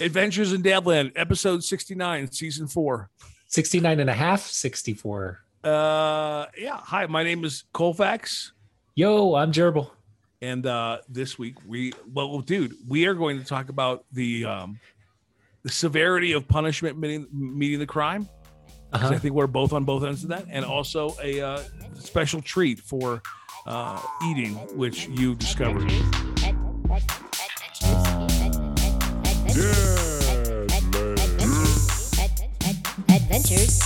Adventures in Dadland, episode 69, season 4. 69 and a half, 64. Yeah. Hi, my name is Colfax. Yo, I'm Gerbil. And this week, we are going to talk about the severity of punishment meeting the crime. Uh-huh. I think we're both on both ends of that. And also a special treat for eating, which you discovered. Adventures.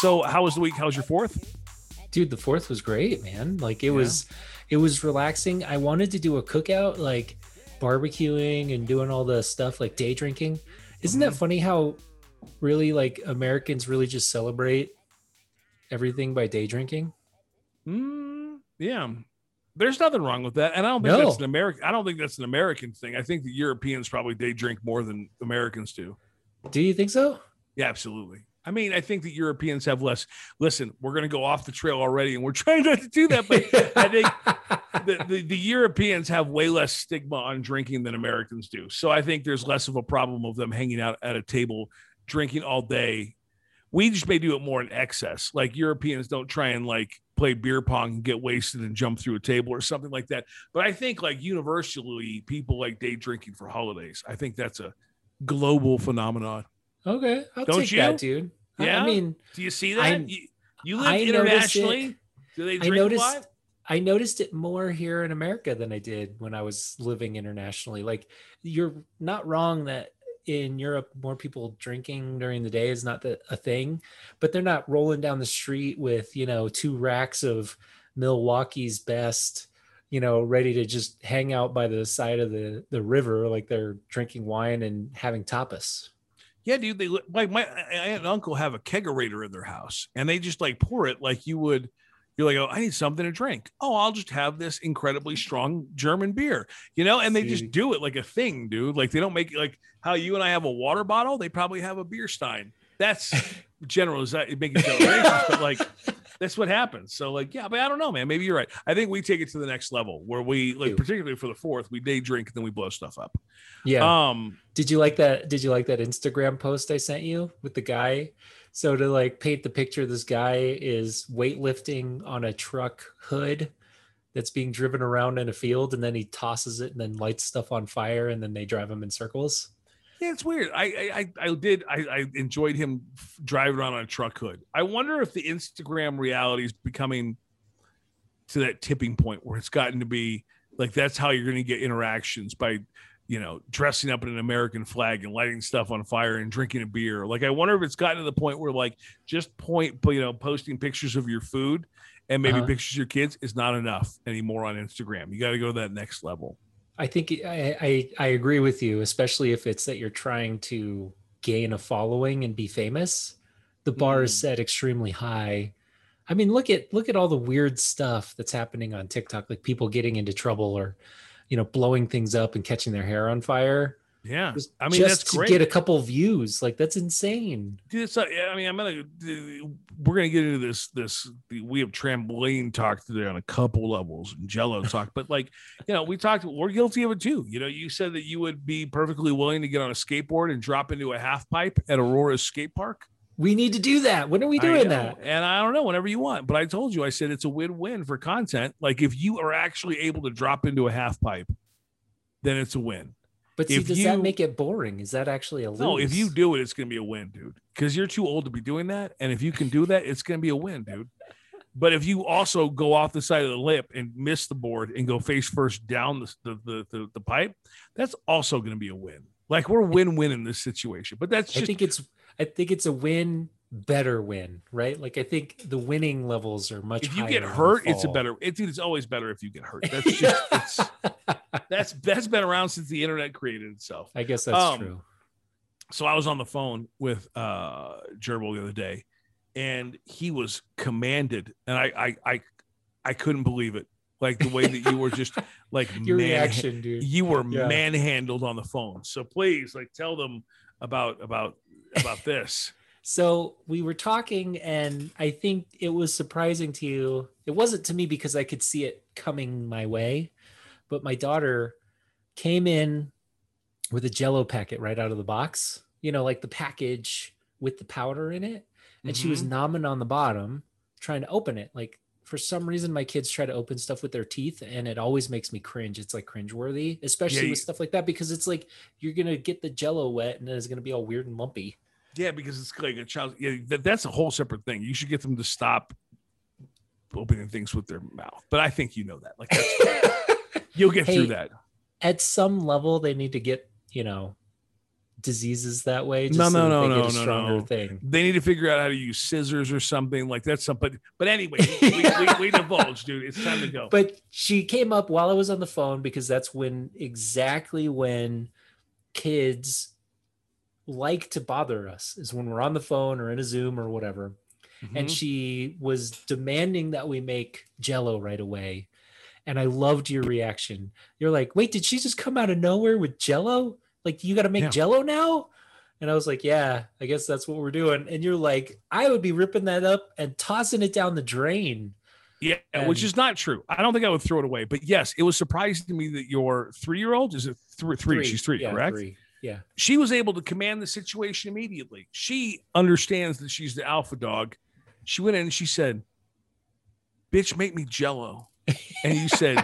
So how was the week? How's your fourth? Dude, the fourth was great, man. Like it was relaxing. I wanted to do a cookout, like barbecuing and doing all the stuff, like day drinking. Isn't that funny how really like Americans really just celebrate everything by day drinking? Yeah. There's nothing wrong with that, and I don't think that's an American. I don't think that's an American thing. I think the Europeans probably day drink more than Americans do. Do you think so? Yeah, absolutely. I mean, I think the Europeans have less. Listen, we're going to go off the trail already, and we're trying not to do that. But I think the Europeans have way less stigma on drinking than Americans do. So I think there's less of a problem of them hanging out at a table drinking all day. We just may do it more in excess. Like Europeans don't try and like play beer pong and get wasted and jump through a table or something like that. But I think like universally people like day drinking for holidays. I think that's a global phenomenon. Okay. That, dude. Yeah. I mean, do you see that? You live internationally. Do they drink a lot? I noticed it more here in America than I did when I was living internationally. Like you're not wrong that in Europe, more people drinking during the day is not a thing, but they're not rolling down the street with, you know, 2 racks of Milwaukee's best, you know, ready to just hang out by the side of the river. Like they're drinking wine and having tapas. Yeah, dude. They like my aunt and uncle have a kegerator in their house and they just like pour it. Like you would, you're like, oh, I need something to drink. Oh, I'll just have this incredibly strong German beer, you know, and they just do it like a thing, dude. Like they don't make it like how you and I have a water bottle. They probably have a beer stein. That's making generations, but like that's what happens. So like, yeah, but I don't know, man, maybe you're right. I think we take it to the next level where we like, particularly for the fourth, we day drink and then we blow stuff up. Yeah. Did you like that Instagram post I sent you with the guy? So to like paint the picture, this guy is weightlifting on a truck hood that's being driven around in a field, and then he tosses it and then lights stuff on fire, and then they drive him in circles. Yeah, it's weird. I enjoyed him driving around on a truck hood. I wonder if the Instagram reality is becoming to that tipping point where it's gotten to be like that's how you're going to get interactions by, you know, dressing up in an American flag and lighting stuff on fire and drinking a beer. Like, I wonder if it's gotten to the point where like just posting pictures of your food and maybe pictures of your kids is not enough anymore on Instagram. You got to go to that next level. I think I agree with you, especially if it's that you're trying to gain a following and be famous. The bar is set extremely high. I mean, look at all the weird stuff that's happening on TikTok, like people getting into trouble or, you know, blowing things up and catching their hair on fire. Yeah. I mean, that's great. Get a couple views. Like that's insane. Dude, we're going to get into this. We have trampoline talk today on a couple levels and Jell-O talk, but like, you know, we're guilty of it too. You know, you said that you would be perfectly willing to get on a skateboard and drop into a half pipe at Aurora's skate park. We need to do that. When are we doing that? And I don't know, whenever you want. But I told you, I said it's a win-win for content. Like if you are actually able to drop into a half pipe, then it's a win. But see, does that make it boring? Is that actually a lose? No, if you do it, it's going to be a win, dude. Because you're too old to be doing that. And if you can do that, it's going to be a win, dude. But if you also go off the side of the lip and miss the board and go face first down the pipe, that's also going to be a win. Like we're win-win in this situation. But that's just... I think it's a win, better win, right? Like I think the winning levels are much higher. If you get hurt, it's always better if you get hurt. That's just That's been around since the internet created itself. I guess that's true. So I was on the phone with Gerbil the other day, and he was commanded, and I couldn't believe it. Like the way that you were just like your reaction, dude. You were manhandled on the phone. So please, like, tell them about this. So we were talking, and I think it was surprising to you. It wasn't to me because I could see it coming my way, but my daughter came in with a Jell-O packet right out of the box, you know, like the package with the powder in it. And she was nomming on the bottom, trying to open it. Like, for some reason, my kids try to open stuff with their teeth, and it always makes me cringe. It's like cringeworthy, especially with stuff like that, because it's like you're going to get the Jell-O wet, and it's going to be all weird and lumpy. Yeah, because it's like a child. Yeah, that's a whole separate thing. You should get them to stop opening things with their mouth. But I think you know that. Like, that's, you'll get through that. At some level, they need to get, you know, diseases that way. Just no. Thing. They need to figure out how to use scissors or something like that. But anyway, we divulge, dude. It's time to go. But she came up while I was on the phone, because that's when kids like to bother us, is when we're on the phone or in a Zoom or whatever. And she was demanding that we make Jell-O right away. And I loved your reaction. You're like, wait, did she just come out of nowhere with Jell-O? Like, you got to make Jell-O now? And I was like, yeah, I guess that's what we're doing. And you're like, I would be ripping that up and tossing it down the drain. Yeah, and which is not true. I don't think I would throw it away. But yes, it was surprising to me that your 3-year-old, is it three? She's three, correct? 3. Yeah. She was able to command the situation immediately. She understands that she's the alpha dog. She went in and she said, bitch, make me Jell-O. And you said,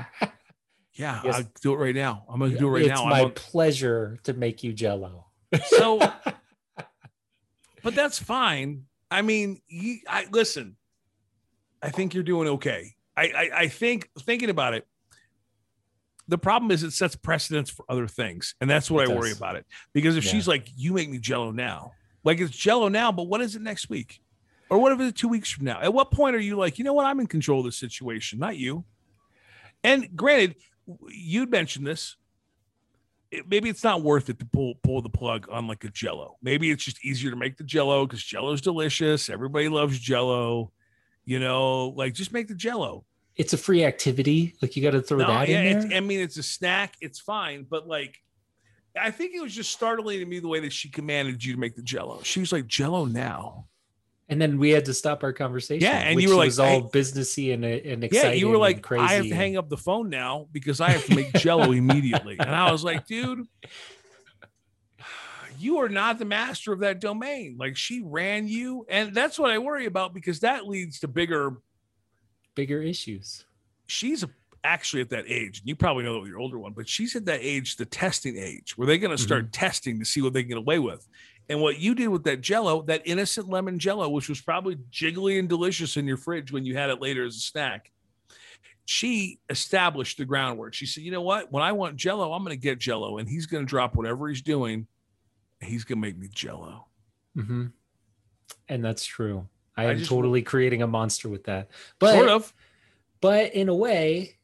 yeah, yes. I'll do it right now. I'm going to do it right now. It's my pleasure to make you Jell-O. So, but that's fine. I mean, listen, I think you're doing okay. I think, thinking about it, the problem is it sets precedents for other things. And that's what I worry about it. Because if she's like, you make me Jell-O now, like, it's Jell-O now, but what is it next week? Or what if it's 2 weeks from now? At what point are you like, you know what? I'm in control of this situation, not you. And granted, you'd mentioned this. Maybe it's not worth it to pull the plug on like a Jell-O. Maybe it's just easier to make the Jell-O because Jell-O's delicious. Everybody loves Jell-O. You know, like, just make the Jell-O. It's a free activity. Like, you got to throw that in there. I mean, it's a snack. It's fine. But like, I think it was just startling to me the way that she commanded you to make the Jell-O. She was like, Jell-O now. And then we had to stop our conversation. Yeah, and you were like, "It was all businessy and exciting." Yeah, you were like, crazy. "I have to hang up the phone now because I have to make Jell-O immediately." And I was like, "Dude, you are not the master of that domain." Like, she ran you, and that's what I worry about, because that leads to bigger issues. She's actually at that age, and you probably know that with your older one, but she's at that age, the testing age, where they're going to start testing to see what they can get away with. And what you did with that Jell-O, that innocent lemon Jell-O, which was probably jiggly and delicious in your fridge when you had it later as a snack, she established the groundwork. She said, you know what? When I want Jell-O, I'm going to get Jell-O, and he's going to drop whatever he's doing. He's going to make me Jell-O. Mm-hmm. And that's true. I am totally creating a monster with that. But, sort of. But in a way,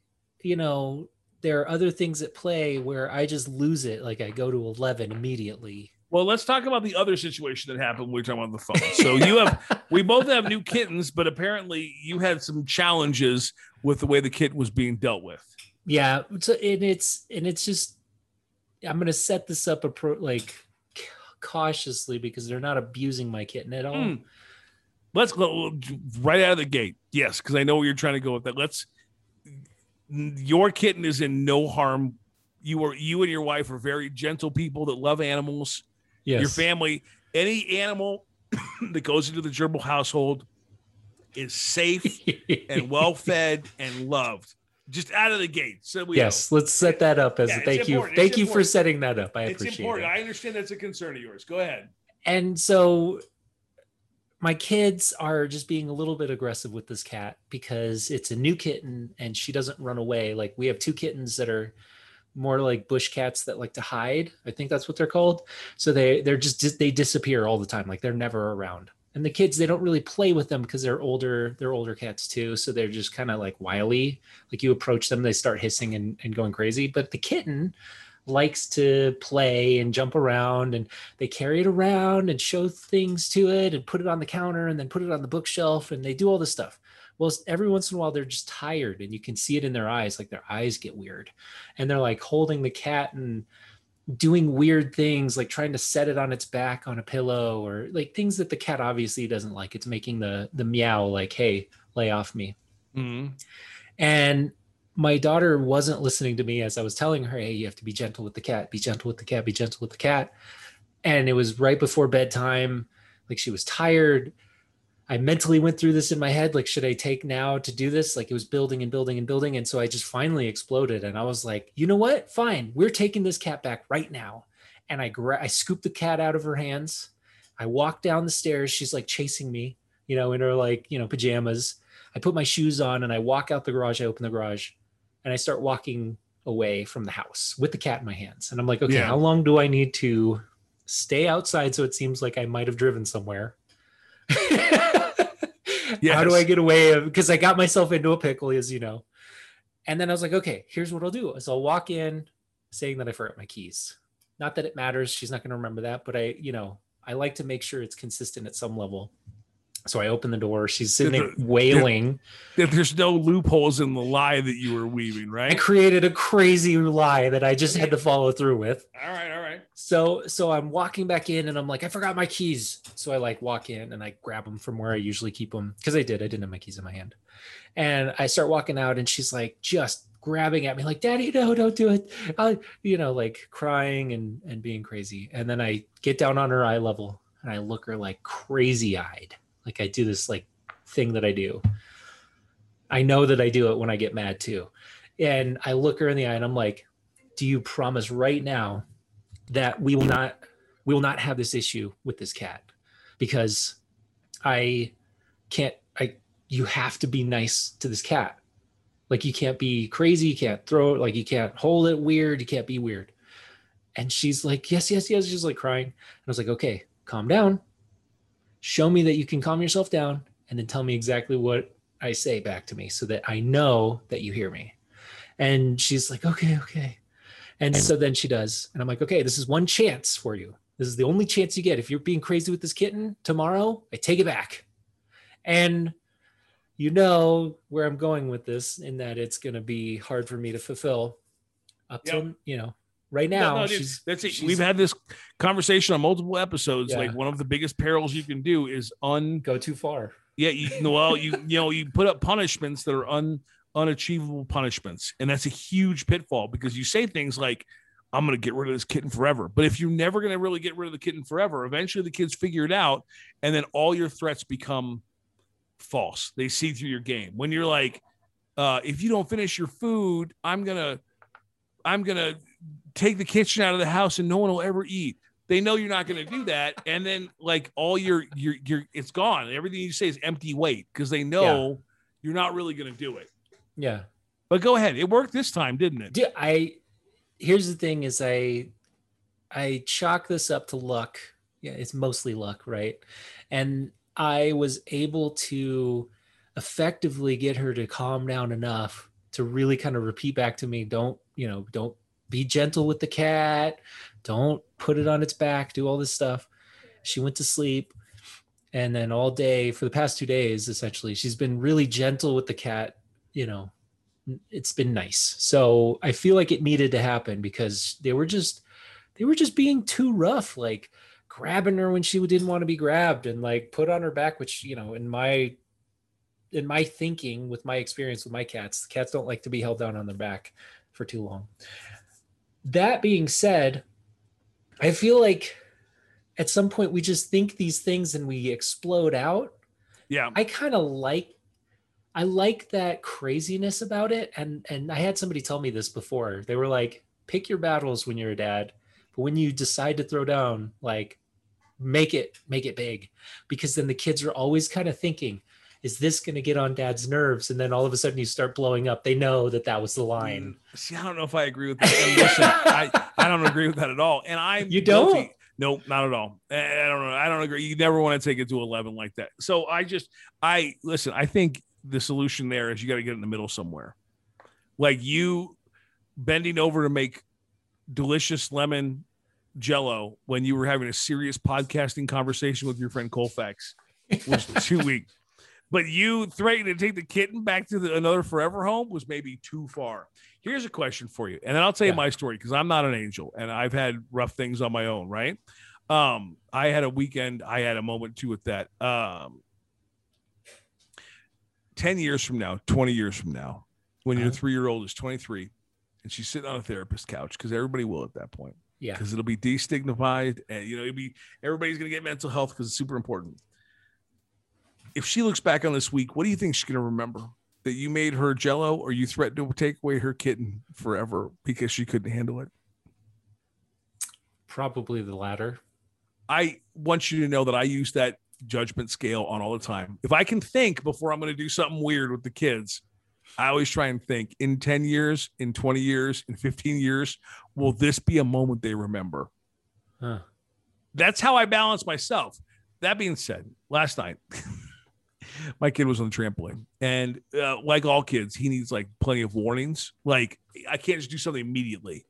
you know, there are other things at play where I just lose it. Like, I go to 11 immediately. Well, let's talk about the other situation that happened when we were talking on the phone. So we both have new kittens, but apparently you had some challenges with the way the kitten was being dealt with. Yeah. So, and it's just, I'm going to set this up like cautiously, because they're not abusing my kitten at all. Let's go right out of the gate. Yes. Cause I know where you're trying to go with that. Your kitten is in no harm. You and your wife are very gentle people that love animals. Yes. Your family, any animal that goes into the Gerbil household is safe and well-fed and loved. Just out of the gate. So let's set that up as a thank you. Thank you for setting that up. It's important. I understand that's a concern of yours. Go ahead. And so my kids are just being a little bit aggressive with this cat because it's a new kitten and she doesn't run away. Like, we have two kittens that are more like bush cats that like to hide. I think that's what they're called. So they disappear all the time. Like, they're never around. And the kids, they don't really play with them because they're older cats too. So they're just kind of like wily. Like you approach them, they start hissing and going crazy. But the kitten likes to play and jump around, and they carry it around and show things to it and put it on the counter and then put it on the bookshelf, and they do all this stuff. Well, every once in a while, they're just tired, and you can see it in their eyes. Like their eyes get weird, and they're like holding the cat and doing weird things, like trying to set it on its back on a pillow, or like things that the cat obviously doesn't like. It's making the meow like, hey, lay off me. Mm-hmm. And my daughter wasn't listening to me as I was telling her, hey, you have to be gentle with the cat, be gentle with the cat, be gentle with the cat. And it was right before bedtime. Like she was tired. I mentally went through this in my head. Like, should I take now to do this? Like it was building and building and building. And so I just finally exploded. And I was like, you know what? Fine. We're taking this cat back right now. And I scooped the cat out of her hands. I walked down the stairs. She's like chasing me, you know, in her like, you know, pajamas. I put my shoes on and I walk out the garage. I open the garage and I start walking away from the house with the cat in my hands. And I'm like, okay, yeah. How long do I need to stay outside? So it seems like I might've driven somewhere. Yes. How do I get away? Because I got myself into a pickle, as you know. And then I was like, okay, here's what I'll do. So I'll walk in saying that I forgot my keys. Not that it matters. She's not going to remember that. But I like to make sure it's consistent at some level. So I open the door. She's sitting there wailing. There's no loopholes in the lie that you were weaving, right? I created a crazy lie that I just had to follow through with. All right. So I'm walking back in and I'm like, I forgot my keys. So I like walk in and I grab them from where I usually keep them, because I didn't have my keys in my hand. And I start walking out and she's like just grabbing at me like, Daddy, no, don't do it. Like crying and being crazy. And then I get down on her eye level and I look her like crazy eyed. Like I do this like thing that I do. I know that I do it when I get mad too. And I look her in the eye and I'm like, do you promise right now that we will not have this issue with this cat? Because you have to be nice to this cat. Like you can't be crazy. You can't throw it. Like you can't hold it weird. You can't be weird. And she's like, yes, yes, yes. She's like crying. And I was like, okay, calm down. Show me that you can calm yourself down, and then tell me exactly what I say back to me so that I know that you hear me. And she's like, okay. And so then she does. And I'm like, okay, this is one chance for you. This is the only chance you get. If you're being crazy with this kitten tomorrow, I take it back. And you know where I'm going with this, in that it's going to be hard for me to fulfill up to, right now. No, dude, that's it. We've had this conversation on multiple episodes. Yeah. Like one of the biggest perils you can do is go too far. Yeah. You put up punishments that are unachievable punishments. And that's a huge pitfall, because you say things like, I'm going to get rid of this kitten forever. But if you're never going to really get rid of the kitten forever, eventually the kids figure it out. And then all your threats become false. They see through your game. When you're like, if you don't finish your food, I'm going to take the kitchen out of the house and no one will ever eat. They know you're not going to do that. And then like all your it's gone. Everything you say is empty weight, because they know you're not really going to do it. Yeah. But go ahead. It worked this time, didn't it? Yeah. Here's the thing is I chalk this up to luck. Yeah. It's mostly luck. Right. And I was able to effectively get her to calm down enough to really kind of repeat back to me. Don't be gentle with the cat. Don't put it on its back. Do all this stuff. She went to sleep. And then all day for the past 2 days, essentially, she's been really gentle with the cat. It's been nice. So I feel like it needed to happen, because they were just being too rough, like grabbing her when she didn't want to be grabbed, and like put on her back, which, in my thinking, with my experience with my cats, the cats don't like to be held down on their back for too long. That being said, I feel like at some point we just think these things and we explode out. Yeah. I like that craziness about it. And I had somebody tell me this before. They were like, pick your battles when you're a dad, but when you decide to throw down, like make it big, because then the kids are always kind of thinking, is this going to get on dad's nerves? And then all of a sudden you start blowing up. They know that was the line. See, I don't know if I agree with that. Listen, I don't agree with that at all. And I'm guilty. Nope, not at all. I don't know. I don't agree. You never want to take it to 11 like that. So I listen, I think the solution there is you got to get in the middle somewhere. Like you bending over to make delicious lemon jello when you were having a serious podcasting conversation with your friend Colfax was too weak. But you threatening to take the kitten back to another forever home was maybe too far. Here's a question for you. And then I'll tell you my story, because I'm not an angel and I've had rough things on my own, right? I had a weekend. I had a moment too with that. 10 years from now, 20 years from now, when your 3-year-old is 23 and she's sitting on a therapist couch, because everybody will at that point. Yeah. Because it'll be destigmatized and, you know, it'll be, everybody's going to get mental health because it's super important. If she looks back on this week, what do you think she's going to remember? That you made her jello or you threatened to take away her kitten forever because she couldn't handle it? Probably the latter. I want you to know that I use that judgment scale on all the time. If I can think before I'm going to do something weird with the kids, I always try and think in 10 years, in 20 years, in 15 years, will this be a moment they remember? Huh. That's how I balance myself. That being said, last night, my kid was on the trampoline, and like all kids, he needs like plenty of warnings. Like I can't just do something immediately.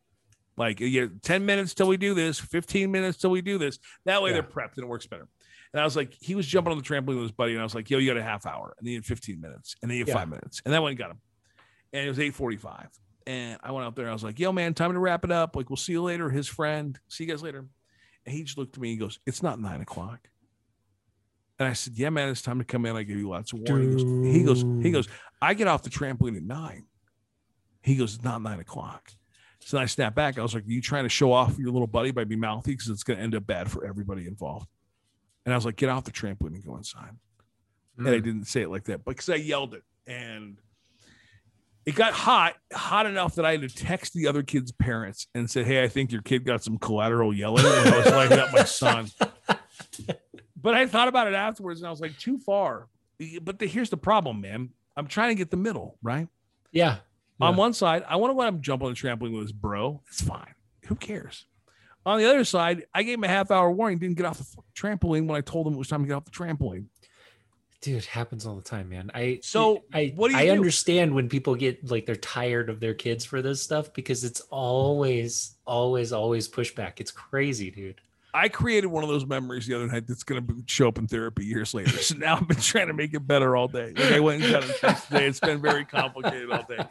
Like 10 minutes till we do this, 15 minutes till we do this. That way they're prepped and it works better. And I was like, he was jumping on the trampoline with his buddy, and I was like, yo, you got a half hour. And then you had 15 minutes, and then you had 5 minutes, and that one got him. And it was 8:45, and I went out there, and I was like, yo, man, time to wrap it up. Like, we'll see you later. His friend, see you guys later. And he just looked at me and goes, it's not 9 o'clock. And I said, yeah, man, it's time to come in. I give you lots of warnings. He goes, I get off the trampoline at 9. He goes, it's not 9 o'clock. So then I snapped back. I was like, are you trying to show off your little buddy by being mouthy? Because it's going to end up bad for everybody involved. And I was like, get off the trampoline and go inside. And I didn't say it like that, but because I yelled it. And it got hot enough that I had to text the other kid's parents and said, hey, I think your kid got some collateral yelling. And I was like, that my son. But I thought about it afterwards, and I was like, too far. But here's the problem, man. I'm trying to get the middle, right? Yeah. On one side, I want to let him jump on the trampoline with his bro. It's fine. Who cares? On the other side, I gave him a half-hour warning, didn't get off the trampoline when I told him it was time to get off the trampoline. Dude, it happens all the time, man. I understand when people get like they're tired of their kids for this stuff, because it's always, always, always pushback. It's crazy, dude. I created one of those memories the other night that's going to show up in therapy years later. So now I've been trying to make it better all day. Like I went and got a test today. It's been very complicated all day.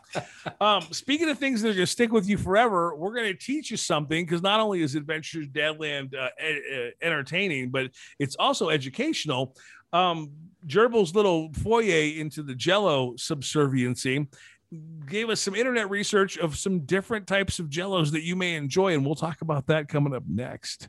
Speaking of things that are going to stick with you forever, we're going to teach you something, because not only is Adventures in Dadland entertaining, but it's also educational. Gerbil's little foyer into the Jell-O subserviency gave us some internet research of some different types of Jell-Os that you may enjoy, and we'll talk about that coming up next.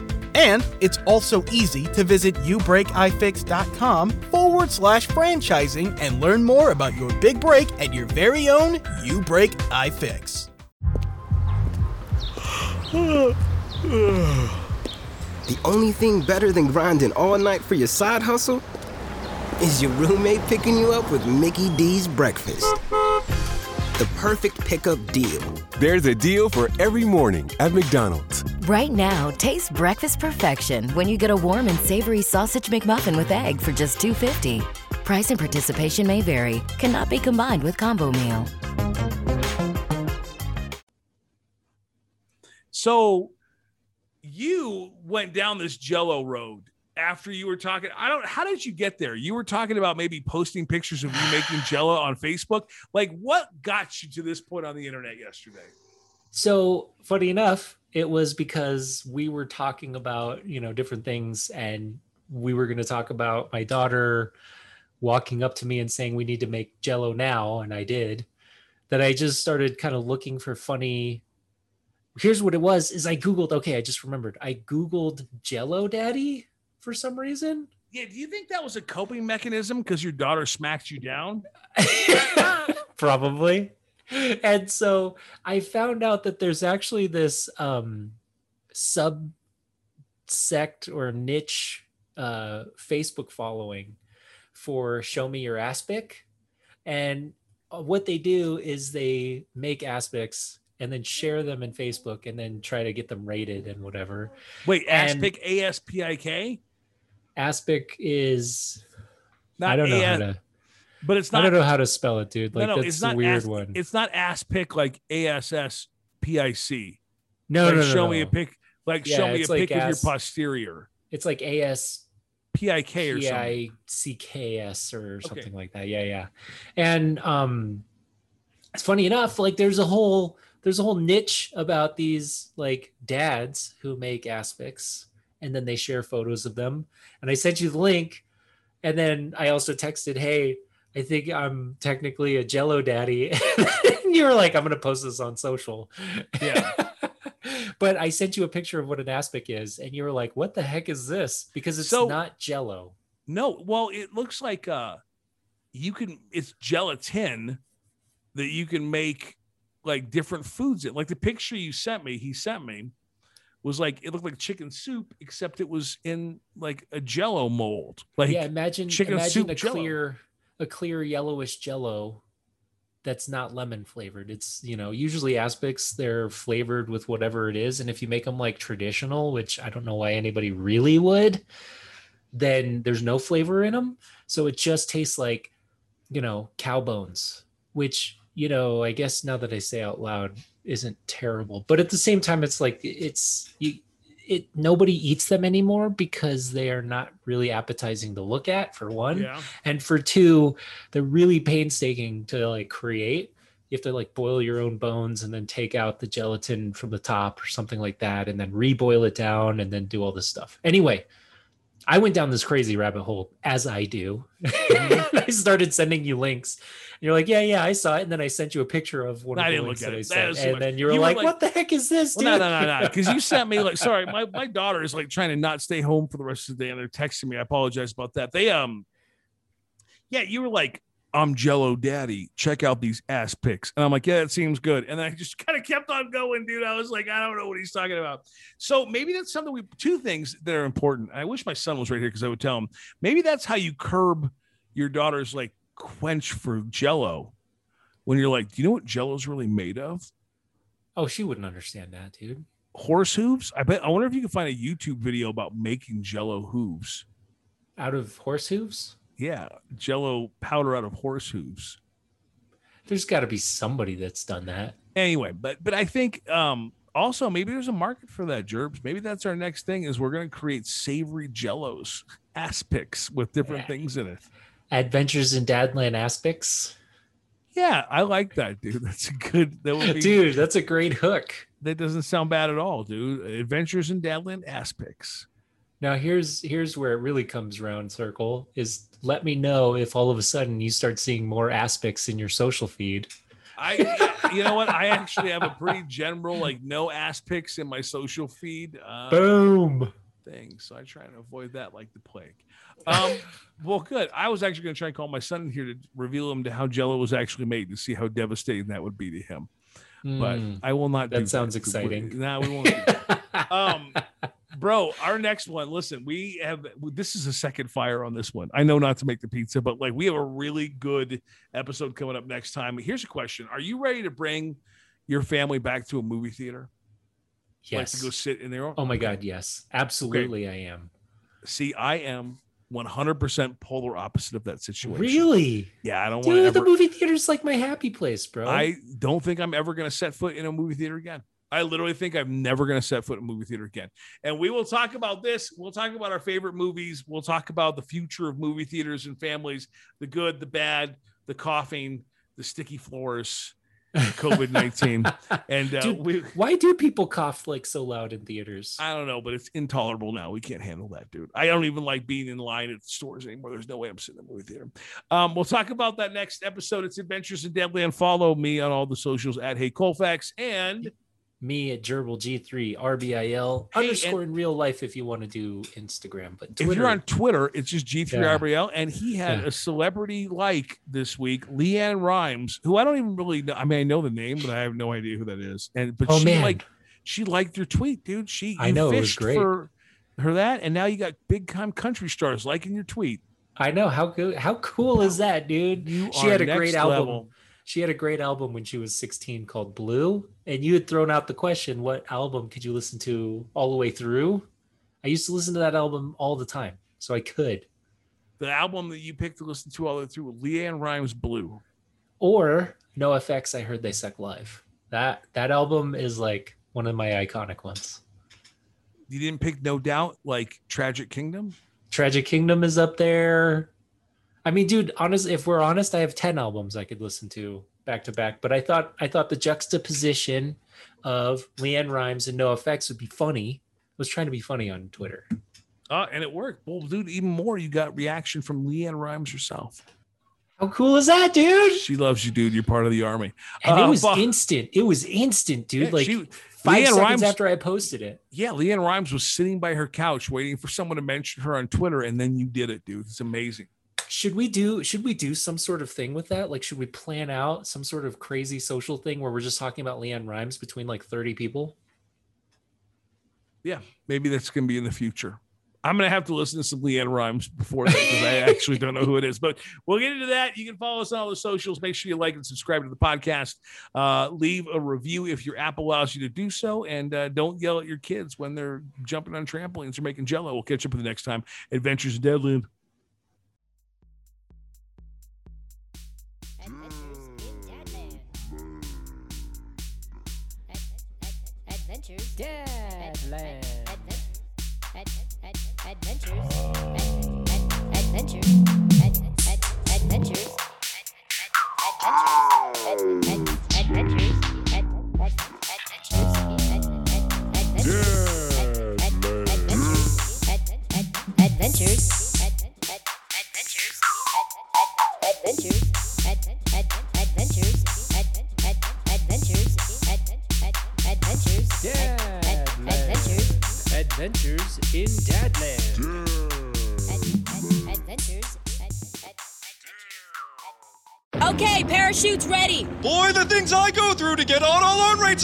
And it's also easy to visit youbreakifix.com/franchising and learn more about your big break at your very own You Break I Fix. The only thing better than grinding all night for your side hustle is your roommate picking you up with Mickey D's breakfast. The perfect pickup deal. There's a deal for every morning at McDonald's. Right now, taste breakfast perfection when you get a warm and savory sausage McMuffin with egg for just $2.50. Price and participation may vary. Cannot be combined with combo meal. So you went down this Jell-O road after you were talking. How did you get there? You were talking about maybe posting pictures of you making Jell-O on Facebook. Like, what got you to this point on the internet yesterday? So funny enough, it was because we were talking about, you know, different things, and we were going to talk about my daughter walking up to me and saying, we need to make Jell-O now. And I did that. I just started kind of looking for funny. Here's what it was, is I Googled, okay, I just remembered. I Googled Jell-O Daddy for some reason. Yeah. Do you think that was a coping mechanism? 'Cause your daughter smacked you down? Probably. And so I found out that there's actually this subsect or niche Facebook following for Show Me Your Aspic. And what they do is they make aspics and then share them in Facebook and then try to get them rated and whatever. Wait, aspic, A-S-P-I-K? Aspic is, not I don't know how to. But it's not. I don't know how to spell it, dude. Like, no, that's the weird one. It's not aspic like A-S-S-P-I-C. No, like, no, no. Show me a pic. Like, yeah, show me a like pic with your posterior. It's like A-S-P-I-K or something. P-I-C-K-S or something, okay, like that. Yeah, yeah. And it's funny enough, like there's a whole niche about these like dads who make aspics and then they share photos of them. And I sent you the link. And then I also texted, hey, I think I'm technically a Jell-O daddy. And you were like, I'm going to post this on social. Yeah. But I sent you a picture of what an aspic is. And you were like, what the heck is this? Because it's not Jell-O. No. Well, it looks like it's gelatin that you can make like different foods in. Like the picture you sent me, was like, it looked like chicken soup, except it was in like a Jell-O mold. Like, yeah, imagine a Jell-O. A clear yellowish Jell-O that's not lemon flavored. It's, you know, usually aspics, they're flavored with whatever it is. And if you make them like traditional, which I don't know why anybody really would, then there's no flavor in them. So it just tastes like, you know, cow bones, which, you know, I guess now that I say out loud isn't terrible, but at the same time, it's like, nobody eats them anymore because they are not really appetizing to look at, for one. Yeah. And for two, they're really painstaking to like create. You have to like boil your own bones and then take out the gelatin from the top or something like that, and then reboil it down and then do all this stuff. Anyway, I went down this crazy rabbit hole, as I do. I started sending you links. And you're like, yeah, I saw it. And then I sent you a picture of one of the links that I sent. And then you were like, what the heck is this, dude? Well, no. Because you sent me like, sorry, my daughter is like trying to not stay home for the rest of the day. And they're texting me. I apologize about that. They, you were like, I'm Jell-O Daddy. Check out these ass pics. And I'm like, yeah, it seems good. And I just kind of kept on going, dude. I was like, I don't know what he's talking about. So maybe that's something two things that are important. I wish my son was right here because I would tell him. Maybe that's how you curb your daughter's like quench for Jell-O. When you're like, do you know what Jell-O's really made of? Oh, she wouldn't understand that, dude. Horse hooves? I wonder if you can find a YouTube video about making Jell-O hooves. Out of horse hooves? Yeah, Jell-O powder out of horse hooves. There's got to be somebody that's done that. Anyway, but I think also maybe there's a market for that, Gerbs. Maybe that's our next thing, is we're going to create savory Jell-Os, aspics with different things in it. Adventures in Dadland aspics. Yeah, I like that, dude. Dude, that's a great hook. That doesn't sound bad at all, dude. Adventures in Dadland aspics. Now here's where it really comes round circle, is let me know if all of a sudden you start seeing more aspics in your social feed. You know what? I actually have a pretty general, like, no aspics in my social feed. Boom. Thing. So I try to avoid that like the plague. Well, good. I was actually going to try and call my son in here to reveal him to how Jell-O was actually made, to see how devastating that would be to him. But I will not do that. Sounds exciting. No, we won't do that. Bro, our next one. Listen, this is a second fire on this one. I know not to make the pizza, but like, we have a really good episode coming up next time. Here's a question: are you ready to bring your family back to a movie theater? Yes. Like, to go sit in there? Oh my God, yes, absolutely, okay. I am. See, I am 100% polar opposite of that situation. Really? Yeah, I don't want to. The movie theater's like my happy place, bro. I don't think I'm ever going to set foot in a movie theater again. I literally think I'm never going to set foot in a movie theater again. And we will talk about this. We'll talk about our favorite movies. We'll talk about the future of movie theaters and families, the good, the bad, the coughing, the sticky floors, COVID-19. And why do people cough like so loud in theaters? I don't know, but it's intolerable now. We can't handle that, dude. I don't even like being in line at stores anymore. There's no way I'm sitting in the movie theater. We'll talk about that next episode. It's Adventures in Dadland. Follow me on all the socials at Hey Colfax and me at Gerbil G3 RBIL underscore in real life if you want to do Instagram. But Twitter, if you're on Twitter, it's just G3 RBIL. And he had a celebrity like this week, LeAnn Rimes, who I don't even really know. I mean, I know the name, but I have no idea who that is. And but she liked your tweet, dude. I know, it was great for her and now you got big time country stars liking your tweet. I know how cool is that, dude? She had a great album. She had a great album when she was 16 called Blue, and you had thrown out the question, what album could you listen to all the way through? I used to listen to that album all the time, so I could. The album that you picked to listen to all the way through, LeAnn Rimes Blue. Or NoFX, I Heard They Suck Live. That album is like one of my iconic ones. You didn't pick No Doubt, like Tragic Kingdom? Tragic Kingdom is up there. I mean, dude, honestly, if we're honest, I have 10 albums I could listen to back, but I thought the juxtaposition of LeAnn Rimes and NoFX would be funny. I was trying to be funny on Twitter. And it worked. Well, dude, even more, you got reaction from LeAnn Rimes herself. How cool is that, dude? She loves you, dude. You're part of the army. And it was instant. It was instant, dude. Yeah, like 5 seconds after I posted it. Yeah, LeAnn Rimes was sitting by her couch waiting for someone to mention her on Twitter, and then you did it, dude. It's amazing. Should we do some sort of thing with that? Like, should we plan out some sort of crazy social thing where we're just talking about LeAnn Rimes between like 30 people? Yeah, maybe that's going to be in the future. I'm going to have to listen to some LeAnn Rimes before that because I actually don't know who it is, but we'll get into that. You can follow us on all the socials. Make sure you like and subscribe to the podcast. Leave a review if your app allows you to do so, and don't yell at your kids when they're jumping on trampolines or making jello. We'll catch up with the next time. Adventures in Dadland. Dadland. Adventures in Dadland. Adventures. Okay, parachutes ready. Boy, the things I go through to get auto loan rates